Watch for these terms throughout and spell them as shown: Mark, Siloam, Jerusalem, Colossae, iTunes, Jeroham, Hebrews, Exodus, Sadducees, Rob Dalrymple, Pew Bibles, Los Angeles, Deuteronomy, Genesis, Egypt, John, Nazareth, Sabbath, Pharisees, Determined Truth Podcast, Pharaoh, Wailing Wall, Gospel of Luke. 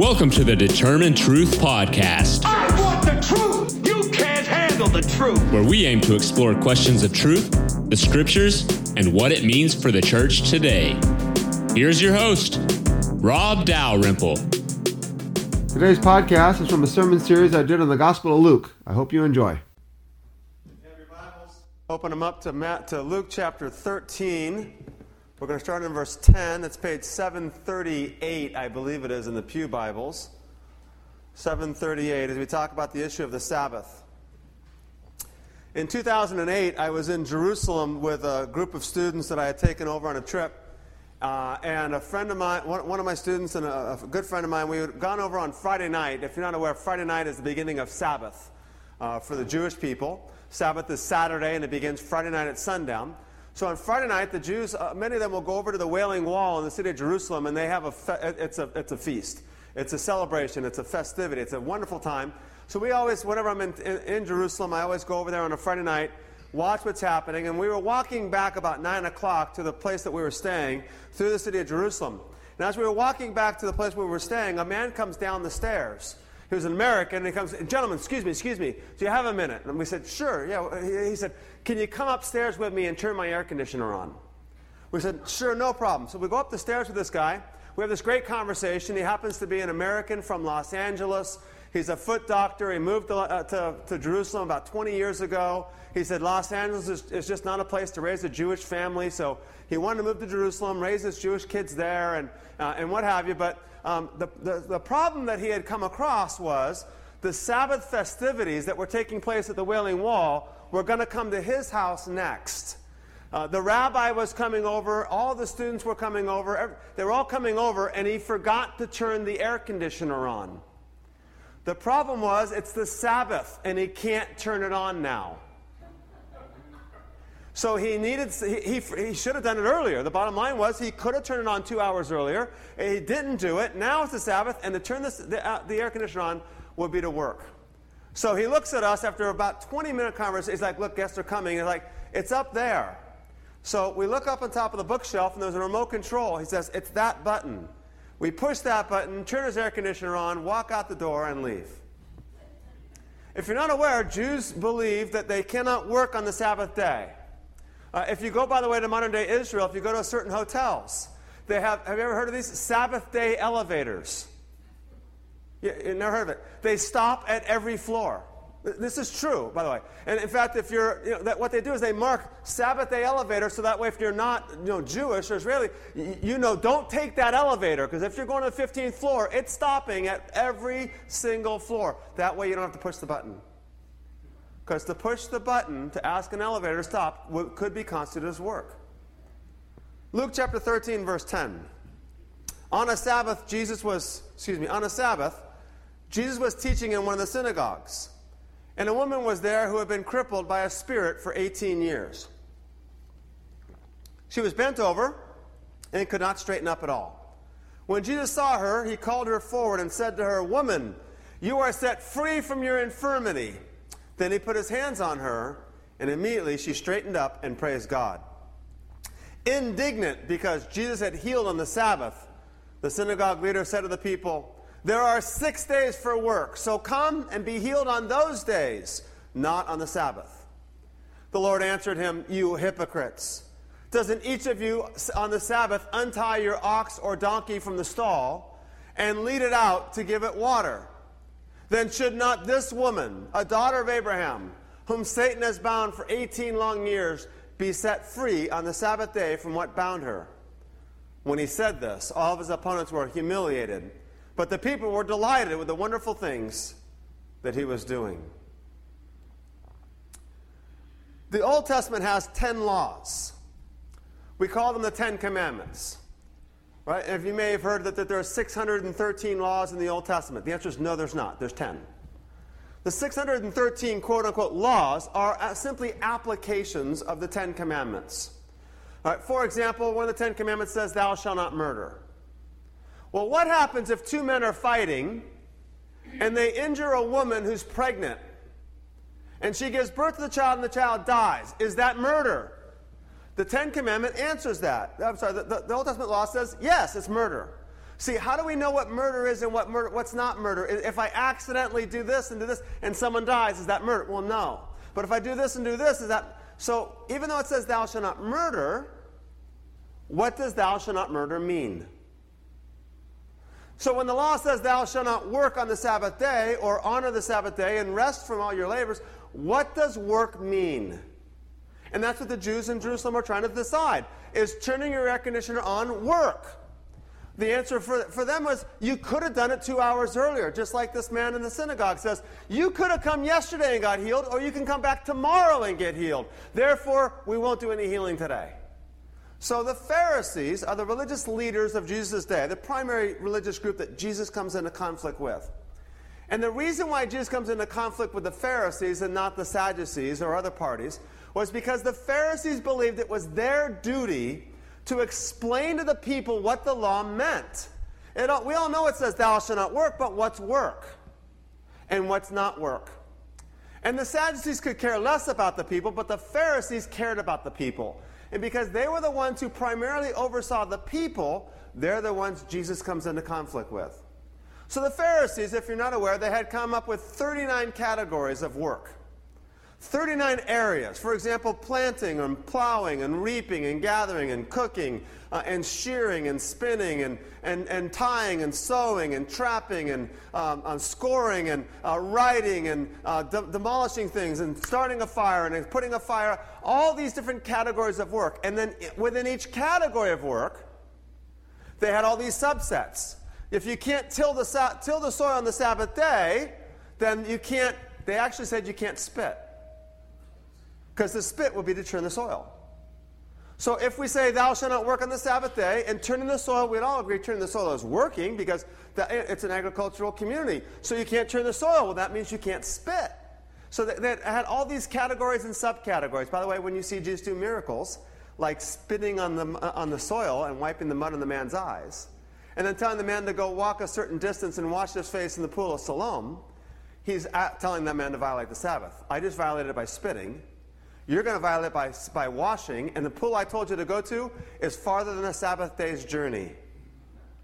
Welcome to the Determined Truth Podcast. I want the truth. You can't handle the truth. Where we aim to explore questions of truth, the scriptures, and what it means for the church today. Here's your host, Rob Dalrymple. Today's podcast is from a sermon series I did on the Gospel of Luke. I hope you enjoy. Have your Bibles. Open them up to Luke chapter 13. We're going to start in verse 10. It's page 738, I believe it is, in the Pew Bibles. 738, as we talk about the issue of the Sabbath. In 2008, I was in Jerusalem with a group of students that I had taken over on a trip. And a friend of mine, one of my students and a good friend of mine, we had gone over on Friday night. If you're not aware, Friday night is the beginning of Sabbath for the Jewish people. Sabbath is Saturday, and it begins Friday night at sundown. So on Friday night, the Jews, many of them will go over to the Wailing Wall in the city of Jerusalem, and they have it's a feast. It's a celebration. It's a festivity. It's a wonderful time. So we always, whenever I'm in Jerusalem, I always go over there on a Friday night, watch what's happening. And we were walking back about 9 o'clock to the place that we were staying through the city of Jerusalem. And as we were walking back to the place where we were staying, a man comes down the stairs. He was an American, and he comes, "Gentlemen, excuse me, do you have a minute?" And we said, "Sure, yeah." He said, "Can you come upstairs with me and turn my air conditioner on?" We said, "Sure, no problem." So we go up the stairs with this guy. We have this great conversation. He happens to be an American from Los Angeles. He's a foot doctor. He moved to Jerusalem about 20 years ago. He said Los Angeles is just not a place to raise a Jewish family, so he wanted to move to Jerusalem, raise his Jewish kids there, and what have you, but the problem that he had come across was the Sabbath festivities that were taking place at the Wailing Wall were going to come to his house next. The rabbi was coming over. All the students were coming over. They were all coming over, and he forgot to turn the air conditioner on. The problem was it's the Sabbath, and he can't turn it on now. So he should have done it earlier. The bottom line was he could have turned it on 2 hours earlier. He didn't do it. Now it's the Sabbath, and to turn the air conditioner on would be to work. So he looks at us after about 20-minute conversation. He's like, "Look, guests are coming." He's like, "It's up there." So we look up on top of the bookshelf, and there's a remote control. He says, "It's that button." We push that button, turn his air conditioner on, walk out the door, and leave. If you're not aware, Jews believe that they cannot work on the Sabbath day. If you go, by the way, to modern-day Israel, if you go to certain hotels, they have you ever heard of these? Sabbath day elevators. You never heard of it. They stop at every floor. This is true, by the way. And in fact, if you're, what they do is they mark Sabbath day elevator, so that way if you're not, Jewish or Israeli, don't take that elevator, because if you're going to the 15th floor, it's stopping at every single floor. That way you don't have to push the button. Because to push the button to ask an elevator to stop could be constituted as work. Luke chapter 13, verse 10. On a Sabbath, Jesus was teaching in one of the synagogues. And a woman was there who had been crippled by a spirit for 18 years. She was bent over and could not straighten up at all. When Jesus saw her, he called her forward and said to her, "Woman, you are set free from your infirmity." Then he put his hands on her, and immediately she straightened up and praised God. Indignant because Jesus had healed on the Sabbath, the synagogue leader said to the people, "There are 6 days for work, so come and be healed on those days, not on the Sabbath." The Lord answered him, "You hypocrites! Doesn't each of you on the Sabbath untie your ox or donkey from the stall and lead it out to give it water? Then should not this woman, a daughter of Abraham, whom Satan has bound for 18 long years, be set free on the Sabbath day from what bound her?" When he said this, all of his opponents were humiliated, but the people were delighted with the wonderful things that he was doing. The Old Testament has 10 laws. We call them the Ten Commandments. Right? If you may have heard that there are 613 laws in the Old Testament. The answer is no, there's not. There's 10. The 613 quote-unquote laws are simply applications of the Ten Commandments. All right, for example, one of the Ten Commandments says, "Thou shalt not murder." Well, what happens if two men are fighting and they injure a woman who's pregnant and she gives birth to the child and the child dies? Is that murder? The Ten Commandment answers that. The Old Testament law says, yes, it's murder. See, how do we know what murder is and what's not murder? If I accidentally do this and someone dies, is that murder? Well, no. But if I do this, is that... So even though it says thou shalt not murder, what does thou shalt not murder mean? So when the law says thou shalt not work on the Sabbath day or honor the Sabbath day and rest from all your labors, what does work mean? And that's what the Jews in Jerusalem are trying to decide, is turning your air conditioner on work. The answer for them was, you could have done it 2 hours earlier, just like this man in the synagogue says, you could have come yesterday and got healed, or you can come back tomorrow and get healed. Therefore, we won't do any healing today. So the Pharisees are the religious leaders of Jesus' day, the primary religious group that Jesus comes into conflict with. And the reason why Jesus comes into conflict with the Pharisees and not the Sadducees or other parties was because the Pharisees believed it was their duty to explain to the people what the law meant. We all know it says, thou shalt not work, but what's work? And what's not work? And the Sadducees could care less about the people, but the Pharisees cared about the people. And because they were the ones who primarily oversaw the people, they're the ones Jesus comes into conflict with. So the Pharisees, if you're not aware, they had come up with 39 categories of work. 39 areas, for example, planting and plowing and reaping and gathering and cooking and shearing and spinning and tying and sewing and trapping and scoring and writing and demolishing things and starting a fire and putting a fire, all these different categories of work. And then within each category of work, they had all these subsets. If you can't till the soil on the Sabbath day, then you can't, they actually said you can't spit. Because the spit would be to turn the soil. So if we say, thou shalt not work on the Sabbath day, and turning the soil, we'd all agree turning the soil is working because it's an agricultural community. So you can't turn the soil. Well, that means you can't spit. So they had all these categories and subcategories. By the way, when you see Jesus do miracles, like spitting on the soil and wiping the mud on the man's eyes, and then telling the man to go walk a certain distance and wash his face in the pool of Siloam, he's telling that man to violate the Sabbath. I just violated it by spitting. You're going to violate by washing, and the pool I told you to go to is farther than a Sabbath day's journey.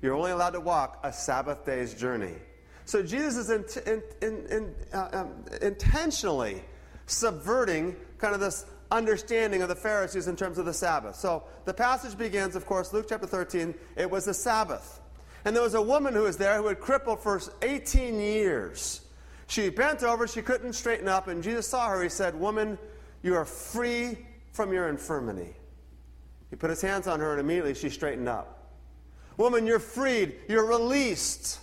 You're only allowed to walk a Sabbath day's journey. So Jesus is intentionally subverting kind of this understanding of the Pharisees in terms of the Sabbath. So the passage begins, of course, Luke chapter 13, it was the Sabbath. And there was a woman who was there who had crippled for 18 years. She bent over, she couldn't straighten up, and Jesus saw her, he said, woman, you are free from your infirmity. He put his hands on her, and immediately she straightened up. Woman, you're freed. You're released.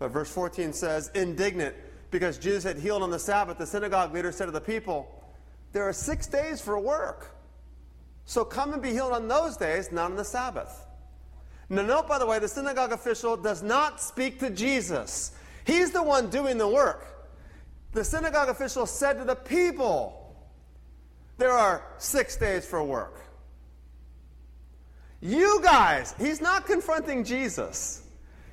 But verse 14 says, indignant, because Jews had healed on the Sabbath, the synagogue leader said to the people, there are 6 days for work. So come and be healed on those days, not on the Sabbath. Now note, by the way, the synagogue official does not speak to Jesus. He's the one doing the work. The synagogue official said to the people, there are 6 days for work. You guys, he's not confronting Jesus.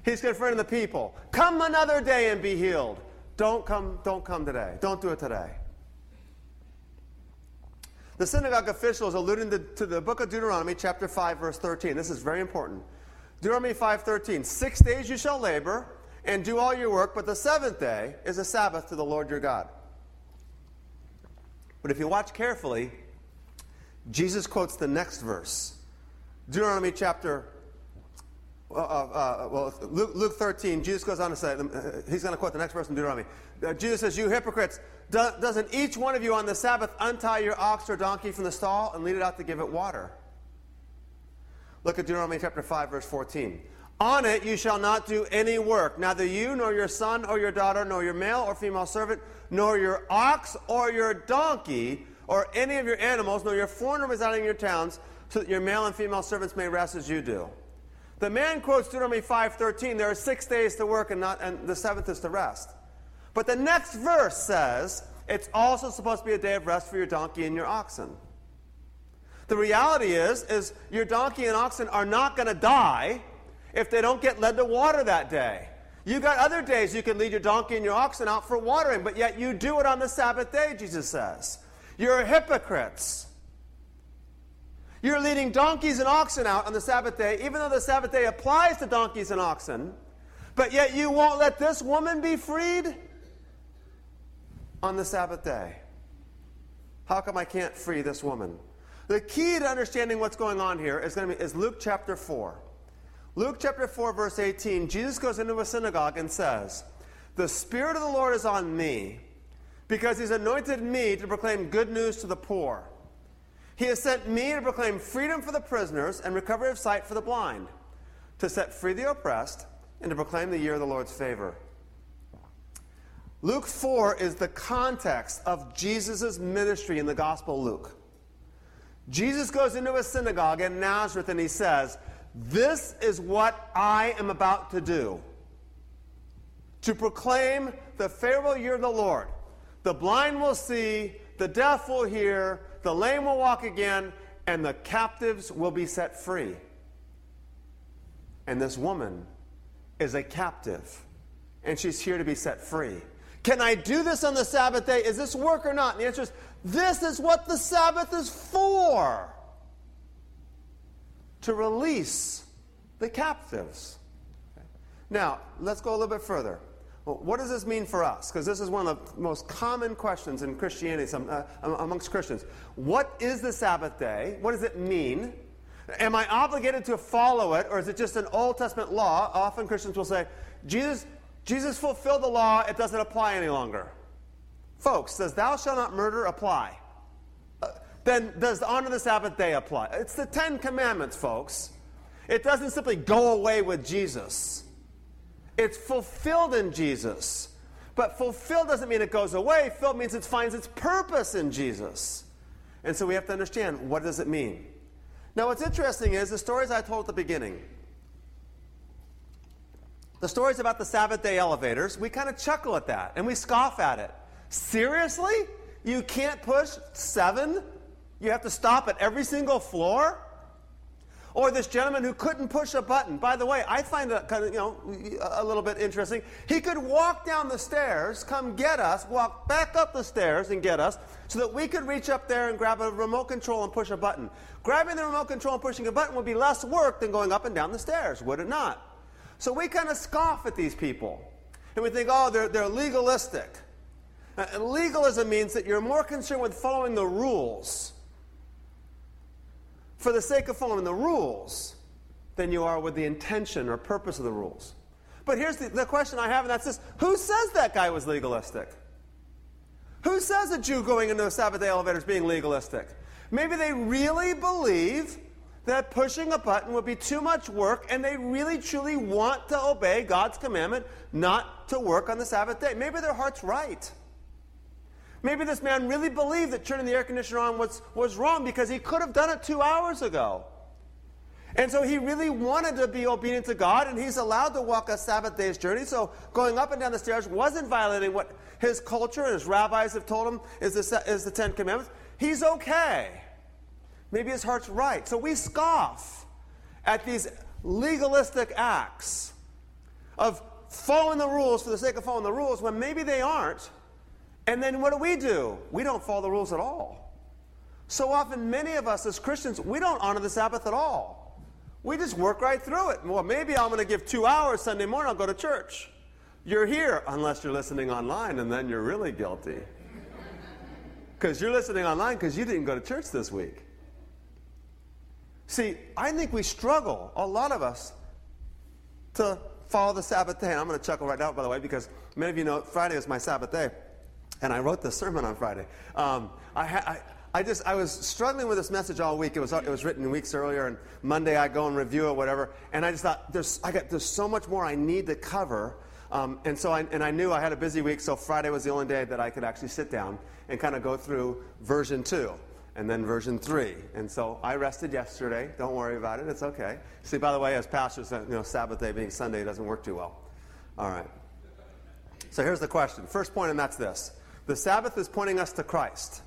He's confronting the people. Come another day and be healed. Don't come today. Don't do it today. The synagogue official is alluding to the book of Deuteronomy, chapter 5, verse 13. This is very important. Deuteronomy 5:13. 6 days you shall labor and do all your work, but the seventh day is a Sabbath to the Lord your God. But if you watch carefully, Jesus quotes the next verse. Deuteronomy chapter, Luke 13, Jesus goes on to say, he's going to quote the next verse in Deuteronomy. Jesus says, you hypocrites, doesn't each one of you on the Sabbath untie your ox or donkey from the stall and lead it out to give it water? Look at Deuteronomy chapter 5, verse 14. On it you shall not do any work, neither you nor your son or your daughter, nor your male or female servant, nor your ox or your donkey, or any of your animals, nor your foreigner residing in your towns, so that your male and female servants may rest as you do. The man quotes Deuteronomy 5:13, there are 6 days to work and the seventh is to rest. But the next verse says, it's also supposed to be a day of rest for your donkey and your oxen. The reality is your donkey and oxen are not going to die if they don't get led to water that day. You got other days you can lead your donkey and your oxen out for watering, but yet you do it on the Sabbath day, Jesus says. You're hypocrites. You're leading donkeys and oxen out on the Sabbath day, even though the Sabbath day applies to donkeys and oxen, but yet you won't let this woman be freed on the Sabbath day. How come I can't free this woman? The key to understanding what's going on here is Luke chapter 4. Luke chapter 4, verse 18, Jesus goes into a synagogue and says, "The Spirit of the Lord is on me, because he's anointed me to proclaim good news to the poor. He has sent me to proclaim freedom for the prisoners and recovery of sight for the blind, to set free the oppressed, and to proclaim the year of the Lord's favor." Luke 4 is the context of Jesus' ministry in the Gospel of Luke. Jesus goes into a synagogue in Nazareth and he says, "This is what I am about to do, to proclaim the favorable year of the Lord. The blind will see, the deaf will hear, the lame will walk again, and the captives will be set free." And this woman is a captive, and she's here to be set free. Can I do this on the Sabbath day? Is this work or not? And the answer is, this is what the Sabbath is for, to release the captives. Okay. Now, let's go a little bit further. Well, what does this mean for us? Because this is one of the most common questions in Christianity amongst Christians. What is the Sabbath day? What does it mean? Am I obligated to follow it, or is it just an Old Testament law? Often Christians will say, Jesus fulfilled the law. It doesn't apply any longer. Folks, does "thou shalt not murder" apply? Then does "honor the Sabbath day" apply? It's the 10 commandments, folks. It doesn't simply go away with Jesus. It's fulfilled in Jesus. But fulfilled doesn't mean it goes away. Filled means it finds its purpose in Jesus. And so we have to understand, what does it mean? Now, what's interesting is the stories I told at the beginning. The stories about the Sabbath day elevators, we kind of chuckle at that, and we scoff at it. Seriously? You can't push 7? You have to stop at every single floor? Or this gentleman who couldn't push a button. By the way, I find it kind of, a little bit interesting. He could walk down the stairs, come get us, walk back up the stairs and get us, so that we could reach up there and grab a remote control and push a button. Grabbing the remote control and pushing a button would be less work than going up and down the stairs, would it not? So we kind of scoff at these people. And we think, oh, they're legalistic. Legalism means that you're more concerned with following the rules for the sake of following the rules than you are with the intention or purpose of the rules. But here's the question I have, and that's this. Who says that guy was legalistic? Who says a Jew going into a Sabbath day elevator is being legalistic? Maybe they really believe that pushing a button would be too much work, and they really, truly want to obey God's commandment not to work on the Sabbath day. Maybe their heart's right. Maybe this man really believed that turning the air conditioner on was wrong because he could have done it 2 hours ago. And so he really wanted to be obedient to God, and he's allowed to walk a Sabbath day's journey. So going up and down the stairs wasn't violating what his culture and his rabbis have told him is the 10 commandments. He's okay. Maybe his heart's right. So we scoff at these legalistic acts of following the rules for the sake of following the rules when maybe they aren't. And then what do? We don't follow the rules at all. So often many of us as Christians, we don't honor the Sabbath at all. We just work right through it. Well, maybe I'm going to give 2 hours Sunday morning, I'll go to church. You're here, unless you're listening online, and then you're really guilty. Because you're listening online because you didn't go to church this week. See, I think we struggle, a lot of us, to follow the Sabbath day. And I'm going to chuckle right now, by the way, because many of you know Friday is my Sabbath day. And I wrote the sermon on Friday. I was struggling with this message all week. It was written weeks earlier, and Monday I go and review it, whatever. And I just thought, there's so much more I need to cover. And so I knew I had a busy week, so Friday was the only day that I could actually sit down and kind of go through version 2. And then version 3. And so I rested yesterday. Don't worry about it. It's okay. See, by the way, as pastors, Sabbath day being Sunday doesn't work too well. All right. So here's the question. First point, and that's this. The Sabbath is pointing us to Christ.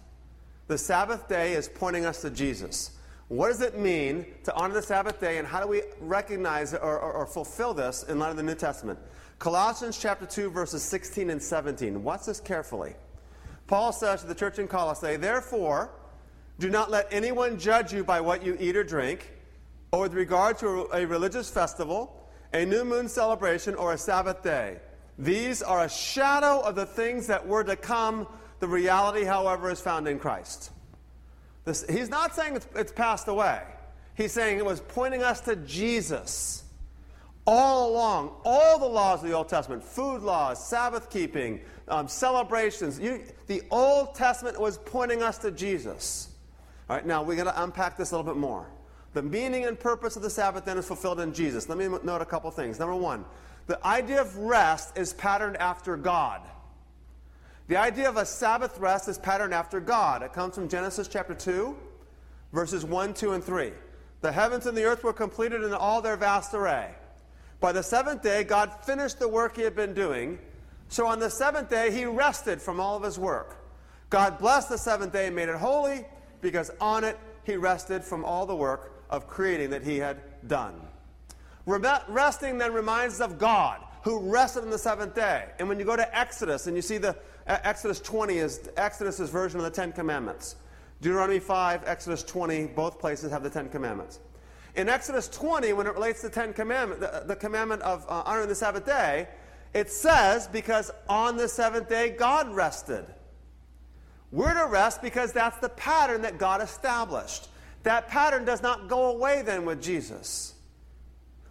The Sabbath day is pointing us to Jesus. What does it mean to honor the Sabbath day, and how do we recognize or fulfill this in light of the New Testament? Colossians chapter 2, verses 16 and 17. Watch this carefully. Paul says to the church in Colossae, "Therefore, Do not let anyone judge you by what you eat or drink, or with regard to a religious festival, a new moon celebration, or a Sabbath day. These are a shadow of the things that were to come. The reality, however, is found in Christ. He's not saying it's passed away. He's saying it was pointing us to Jesus. All along, all the laws of the Old Testament, food laws, Sabbath keeping, celebrations, the Old Testament was pointing us to Jesus. All right, now we're going to unpack this a little bit more. The meaning and purpose of the Sabbath then is fulfilled in Jesus. Let me note a couple things. Number one, the idea of rest is patterned after God. The idea of a Sabbath rest is patterned after God. It comes from Genesis chapter 2, verses 1, 2, and 3. The heavens and the earth were completed in all their vast array. By the seventh day, God finished the work he had been doing. So on the seventh day, he rested from all of his work. God blessed the seventh day and made it holy, because on it, he rested from all the work of creating that he had done. Resting then reminds us of God, who rested on the seventh day. And when you go to Exodus, and you see the Exodus 20 is Exodus's version of the Ten Commandments. Deuteronomy 5, Exodus 20, both places have the Ten Commandments. In Exodus 20, when it relates to the commandment of honoring the Sabbath day, it says, because on the seventh day God rested. We're to rest because that's the pattern that God established. That pattern does not go away then with Jesus.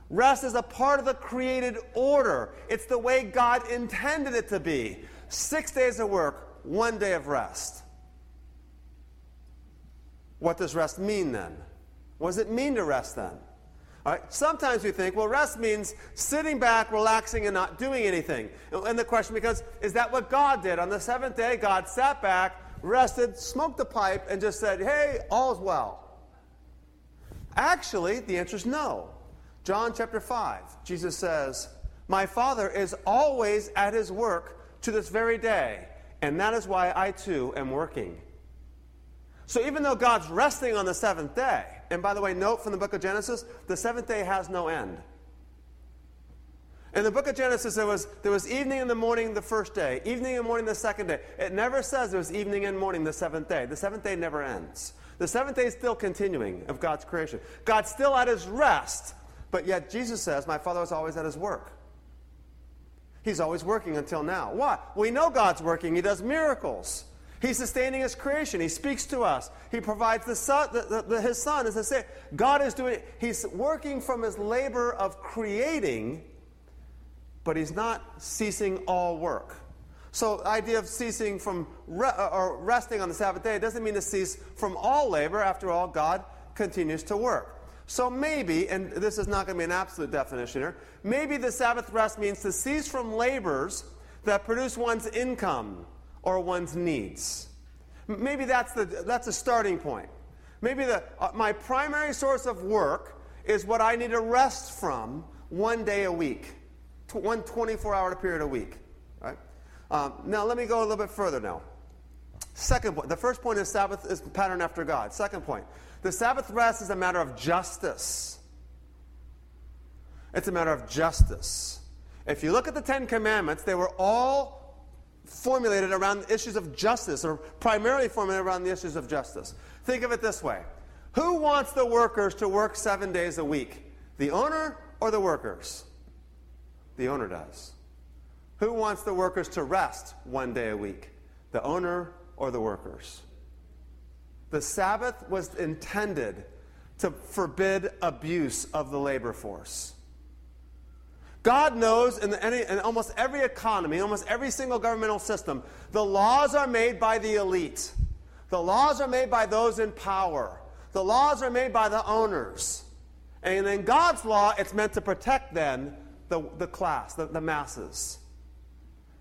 Rest is a part of the created order. It's the way God intended it to be. 6 days of work, 1 day of rest. What does rest mean then? What does it mean to rest then? All right. Sometimes we think, well, rest means sitting back, relaxing, and not doing anything. And the question becomes, is that what God did? On the seventh day, God sat back, rested, smoked a pipe, and just said, hey, all's well. Actually, the answer is no. John chapter 5, Jesus says, my Father is always at his work to this very day, and that is why I too am working. So even though God's resting on the seventh day, and by the way, note from the book of Genesis, the seventh day has no end. In the book of Genesis, there was evening and the morning the first day, evening and morning the second day. It never says there was evening and morning the seventh day. The seventh day never ends. The seventh day is still continuing of God's creation. God's still at his rest, but yet Jesus says, my Father is always at his work. He's always working until now. Why? We know God's working. He does miracles. He's sustaining his creation. He speaks to us. He provides the son, his son as a savior. God is doing it. He's working from his labor of creating, but he's not ceasing all work. So the idea of ceasing from or resting on the Sabbath day doesn't mean to cease from all labor. After all, God continues to work. So maybe, and this is not going to be an absolute definition here, maybe the Sabbath rest means to cease from labors that produce one's income or one's needs. Maybe that's a starting point. Maybe my primary source of work is what I need to rest from 1 day a week, one 24-hour period a week. Right? Now let me go a little bit further now. Second point. The first point is Sabbath is the pattern after God. Second point. The Sabbath rest is a matter of justice. It's a matter of justice. If you look at the Ten Commandments, they were all formulated around the issues of justice, or primarily formulated around the issues of justice. Think of it this way. Who wants the workers to work 7 days a week? The owner or the workers? The owner does. Who wants the workers to rest 1 day a week? The owner or the workers? The Sabbath was intended to forbid abuse of the labor force. God knows in almost every economy, almost every single governmental system, the laws are made by the elite. The laws are made by those in power. The laws are made by the owners. And in God's law, it's meant to protect then the class, the masses.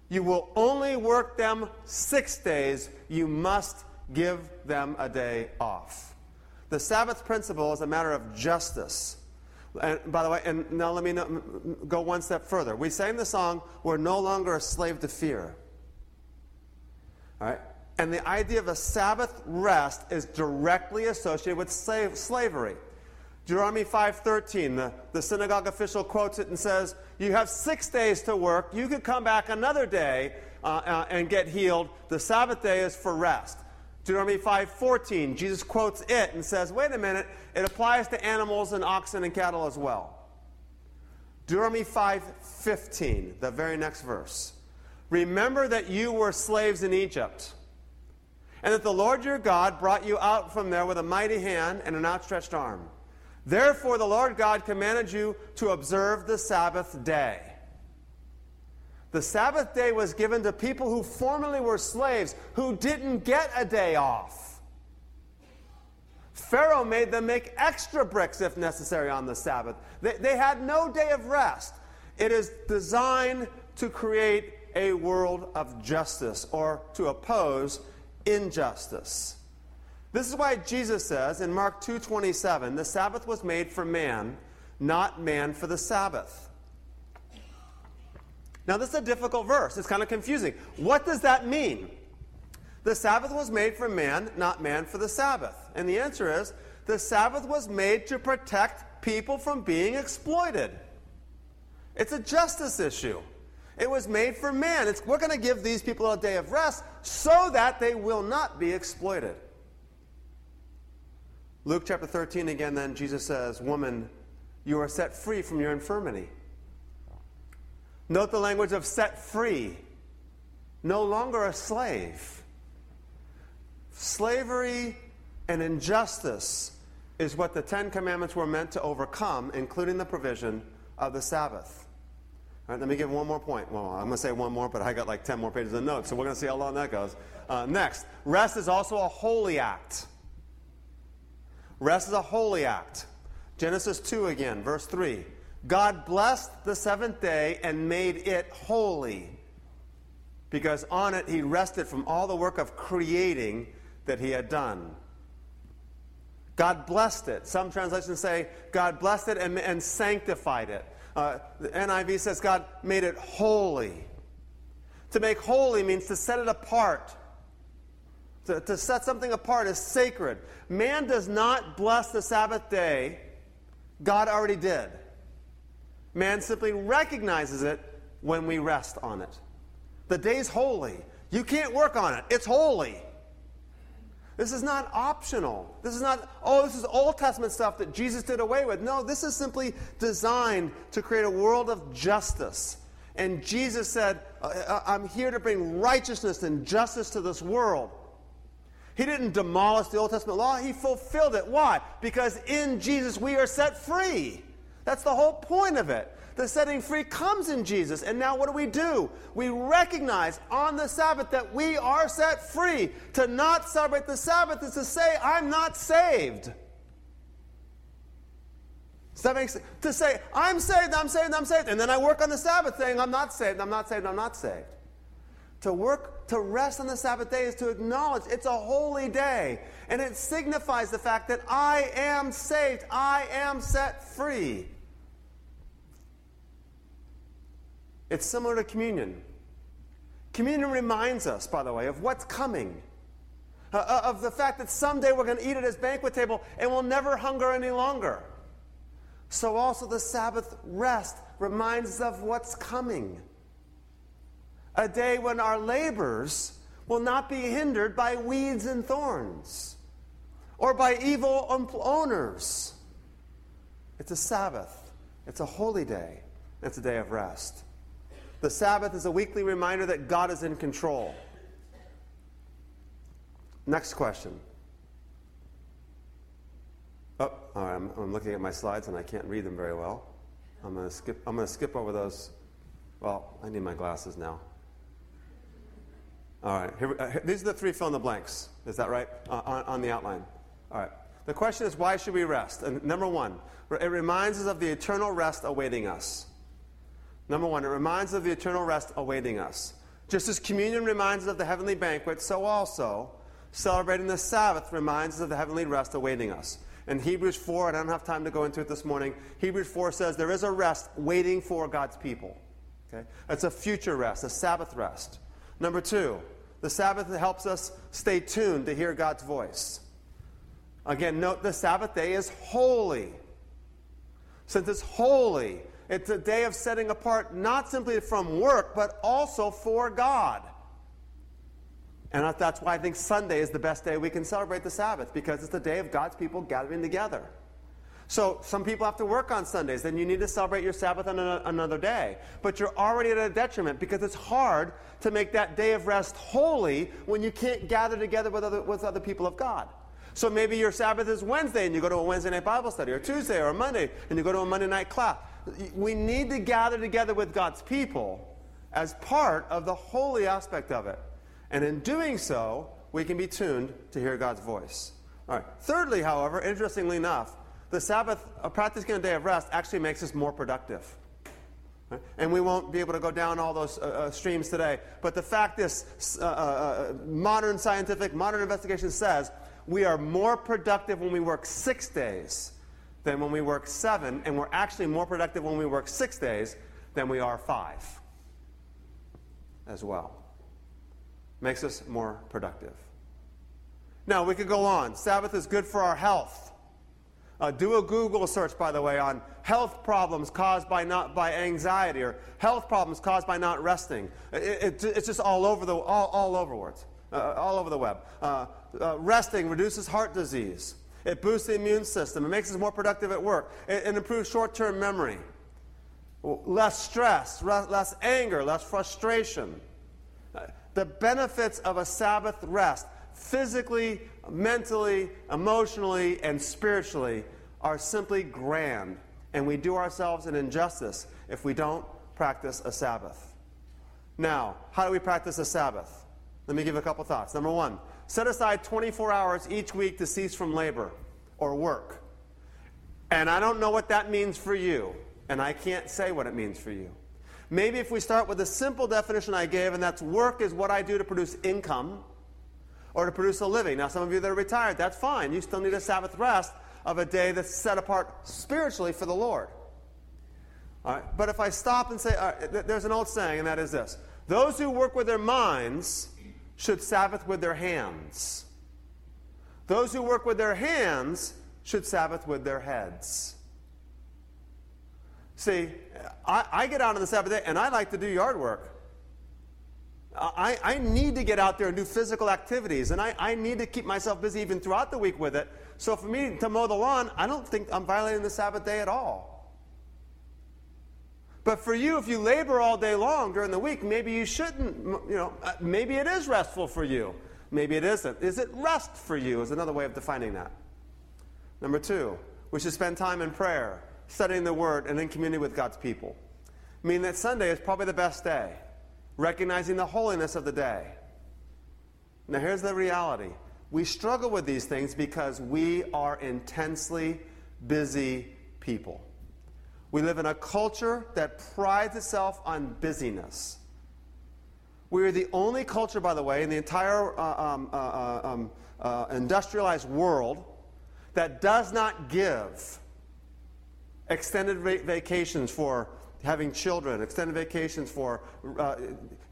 You will only work them 6 days. You must give them a day off. The Sabbath principle is a matter of justice. And by the way, and now let me go one step further. We sang the song, we're no longer a slave to fear. All right? And the idea of a Sabbath rest is directly associated with slavery. Deuteronomy 5:13, the synagogue official quotes it and says, you have 6 days to work. You could come back another day and get healed. The Sabbath day is for rest. Deuteronomy 5:14, Jesus quotes it and says, wait a minute, it applies to animals and oxen and cattle as well. Deuteronomy 5:15, the very next verse. Remember that you were slaves in Egypt, and that the Lord your God brought you out from there with a mighty hand and an outstretched arm. Therefore the Lord God commanded you to observe the Sabbath day. The Sabbath day was given to people who formerly were slaves, who didn't get a day off. Pharaoh made them make extra bricks if necessary on the Sabbath. They had no day of rest. It is designed to create a world of justice, or to oppose injustice. This is why Jesus says in Mark 2:27, the Sabbath was made for man, not man for the Sabbath. Now, this is a difficult verse. It's kind of confusing. What does that mean? The Sabbath was made for man, not man for the Sabbath. And the answer is, the Sabbath was made to protect people from being exploited. It's a justice issue. It was made for man. We're going to give these people a day of rest so that they will not be exploited. Luke chapter 13 again, then Jesus says, woman, you are set free from your infirmity. Note the language of set free. No longer a slave. Slavery and injustice is what the Ten Commandments were meant to overcome, including the provision of the Sabbath. All right, let me give one more point. Well, I'm going to say one more, but I got like 10 more pages of notes, so we're going to see how long that goes. Next, rest is also a holy act. Rest is a holy act. Genesis 2 again, verse 3. God blessed the seventh day and made it holy, because on it he rested from all the work of creating that he had done. God blessed it. Some translations say God blessed it and sanctified it. The NIV says God made it holy. To make holy means to set it apart. To set something apart is sacred. Man does not bless the Sabbath day. God already did. Man simply recognizes it when we rest on it. The day's holy. You can't work on it. It's holy. This is not optional. This is not, oh, this is Old Testament stuff that Jesus did away with. No, this is simply designed to create a world of justice. And Jesus said, I'm here to bring righteousness and justice to this world. He didn't demolish the Old Testament law. He fulfilled it. Why? Because in Jesus we are set free. That's the whole point of it. The setting free comes in Jesus. And now what do? We recognize on the Sabbath that we are set free. To not celebrate the Sabbath is to say, I'm not saved. Does that make sense? To say, I'm saved, I'm saved, I'm saved. And then I work on the Sabbath saying, I'm not saved, I'm not saved, I'm not saved. To rest on the Sabbath day is to acknowledge it's a holy day. And it signifies the fact that I am saved, I am set free. It's similar to communion. Communion reminds us, by the way, of what's coming, of the fact that someday we're going to eat at his banquet table and we'll never hunger any longer. So also the Sabbath rest reminds us of what's coming, a day when our labors will not be hindered by weeds and thorns or by evil owners. It's a Sabbath. It's a holy day. It's a day of rest. The Sabbath is a weekly reminder that God is in control. Next question. Oh, all right, I'm looking at my slides and I can't read them very well. I'm going to skip over those. Well, I need my glasses now. All right. These are the three fill in the blanks. Is that right? On the outline. All right. The question is, why should we rest? And number one, it reminds us of the eternal rest awaiting us. Number one, it reminds us of the eternal rest awaiting us. Just as communion reminds us of the heavenly banquet, so also celebrating the Sabbath reminds us of the heavenly rest awaiting us. In Hebrews 4, and I don't have time to go into it this morning, Hebrews 4 says there is a rest waiting for God's people. Okay? It's a future rest, a Sabbath rest. Number two, the Sabbath helps us stay tuned to hear God's voice. Again, note the Sabbath day is holy. Since it's holy, it's a day of setting apart, not simply from work, but also for God. And that's why I think Sunday is the best day we can celebrate the Sabbath, because it's the day of God's people gathering together. So some people have to work on Sundays, then you need to celebrate your Sabbath on another day. But you're already at a detriment, because it's hard to make that day of rest holy when you can't gather together with other people of God. So maybe your Sabbath is Wednesday, and you go to a Wednesday night Bible study, or Tuesday, or Monday, and you go to a Monday night class. We need to gather together with God's people as part of the holy aspect of it. And in doing so, we can be tuned to hear God's voice. All right. Thirdly, however, interestingly enough, the Sabbath, practicing a day of rest, actually makes us more productive. Right? And we won't be able to go down all those streams today. But the fact is, modern investigation says we are more productive when we work 6 days than when we work 7. And we're actually more productive when we work 6 days than we are 5 as well. Makes us more productive. Now, we could go on. Sabbath is good for our health. Do a Google search, by the way, on health problems caused by anxiety, or health problems caused by not resting. It's just all over the web. Resting reduces heart disease. It boosts the immune system. It makes us more productive at work. It improves short-term memory. Less stress, less anger, less frustration. The benefits of a Sabbath rest, physically, mentally, emotionally, and spiritually, are simply grand, and we do ourselves an injustice if we don't practice a Sabbath. Now, how do we practice a Sabbath? Let me give a couple thoughts. Number one, set aside 24 hours each week to cease from labor or work. And I don't know what that means for you, and I can't say what it means for you. Maybe if we start with the simple definition I gave, and that's work is what I do to produce income, or to produce a living. Now, some of you that are retired, that's fine. You still need a Sabbath rest of a day that's set apart spiritually for the Lord. All right? But if I stop and say, there's an old saying, and that is this: those who work with their minds should Sabbath with their hands. Those who work with their hands should Sabbath with their heads. See, I get out on the Sabbath day, and I like to do yard work. I need to get out there and do physical activities, and I need to keep myself busy even throughout the week with it. So for me to mow the lawn, I don't think I'm violating the Sabbath day at all. But for you, if you labor all day long during the week, maybe you shouldn't, maybe it is restful for you. Maybe it isn't. Is it rest for you is another way of defining that. Number two, we should spend time in prayer, studying the Word, and in community with God's people. I mean, that Sunday is probably the best day, recognizing the holiness of the day. Now, here's the reality. We struggle with these things because we are intensely busy people. We live in a culture that prides itself on busyness. We are the only culture, by the way, in the entire industrialized world that does not give extended vacations for having children, extended vacations for...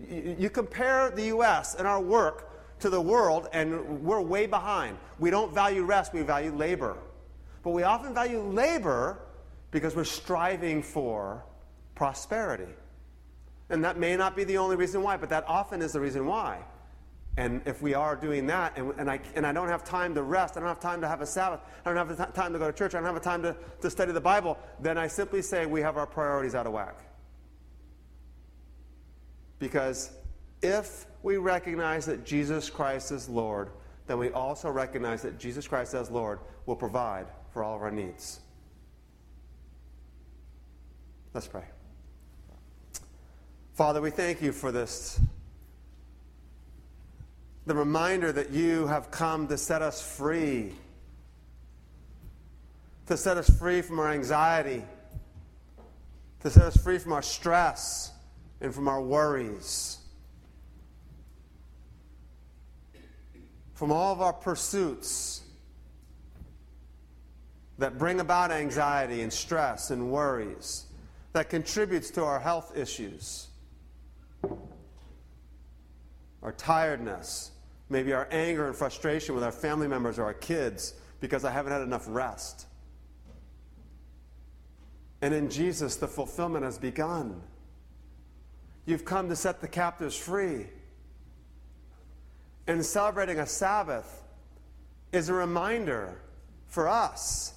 you compare the U.S. and our work to the world, and we're way behind. We don't value rest, we value labor. But we often value labor because we're striving for prosperity. And that may not be the only reason why, but that often is the reason why. And if we are doing that, and I don't have time to rest, I don't have time to have a Sabbath, I don't have time to go to church, I don't have time to study the Bible, then I simply say we have our priorities out of whack. Because if we recognize that Jesus Christ is Lord, then we also recognize that Jesus Christ as Lord will provide for all of our needs. Let's pray. Father, we thank you for this, the reminder that you have come to set us free, to set us free from our anxiety, to set us free from our stress and from our worries, from all of our pursuits that bring about anxiety and stress and worries that contributes to our health issues, our tiredness, maybe our anger and frustration with our family members or our kids because I haven't had enough rest. And in Jesus, the fulfillment has begun. You've come to set the captives free. and celebrating a Sabbath is a reminder for us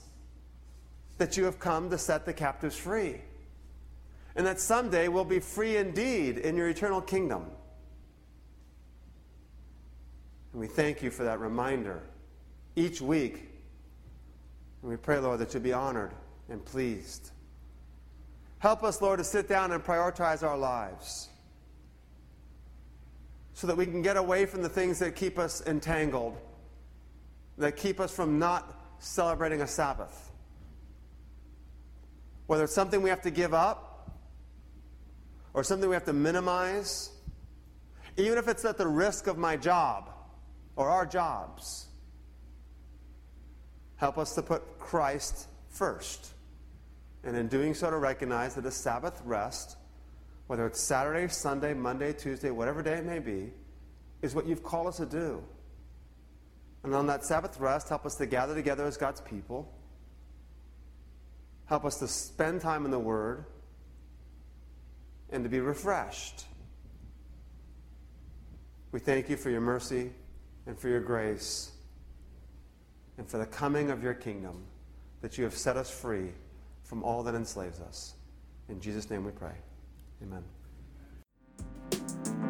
that you have come to set the captives free, and that someday we'll be free indeed in your eternal kingdom. And we thank you for that reminder each week. And we pray, Lord, that you'll be honored and pleased. Help us, Lord, to sit down and prioritize our lives so that we can get away from the things that keep us entangled, that keep us from not celebrating a Sabbath. Whether it's something we have to give up or something we have to minimize, even if it's at the risk of my job or our jobs, help us to put Christ first. And in doing so, to recognize that a Sabbath rest, whether it's Saturday, Sunday, Monday, Tuesday, whatever day it may be, is what you've called us to do. And on that Sabbath rest, help us to gather together as God's people. Help us to spend time in the Word and to be refreshed. We thank you for your mercy and for your grace and for the coming of your kingdom, that you have set us free from all that enslaves us. In Jesus' name we pray. Amen.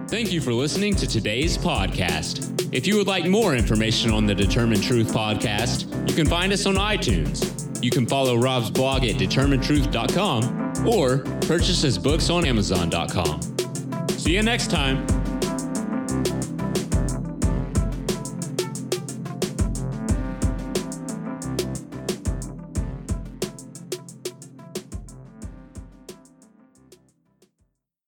Thank you for listening to today's podcast. If you would like more information on the Determined Truth podcast, you can find us on iTunes. You can follow Rob's blog at determinedtruth.com or purchase his books on amazon.com. See you next time.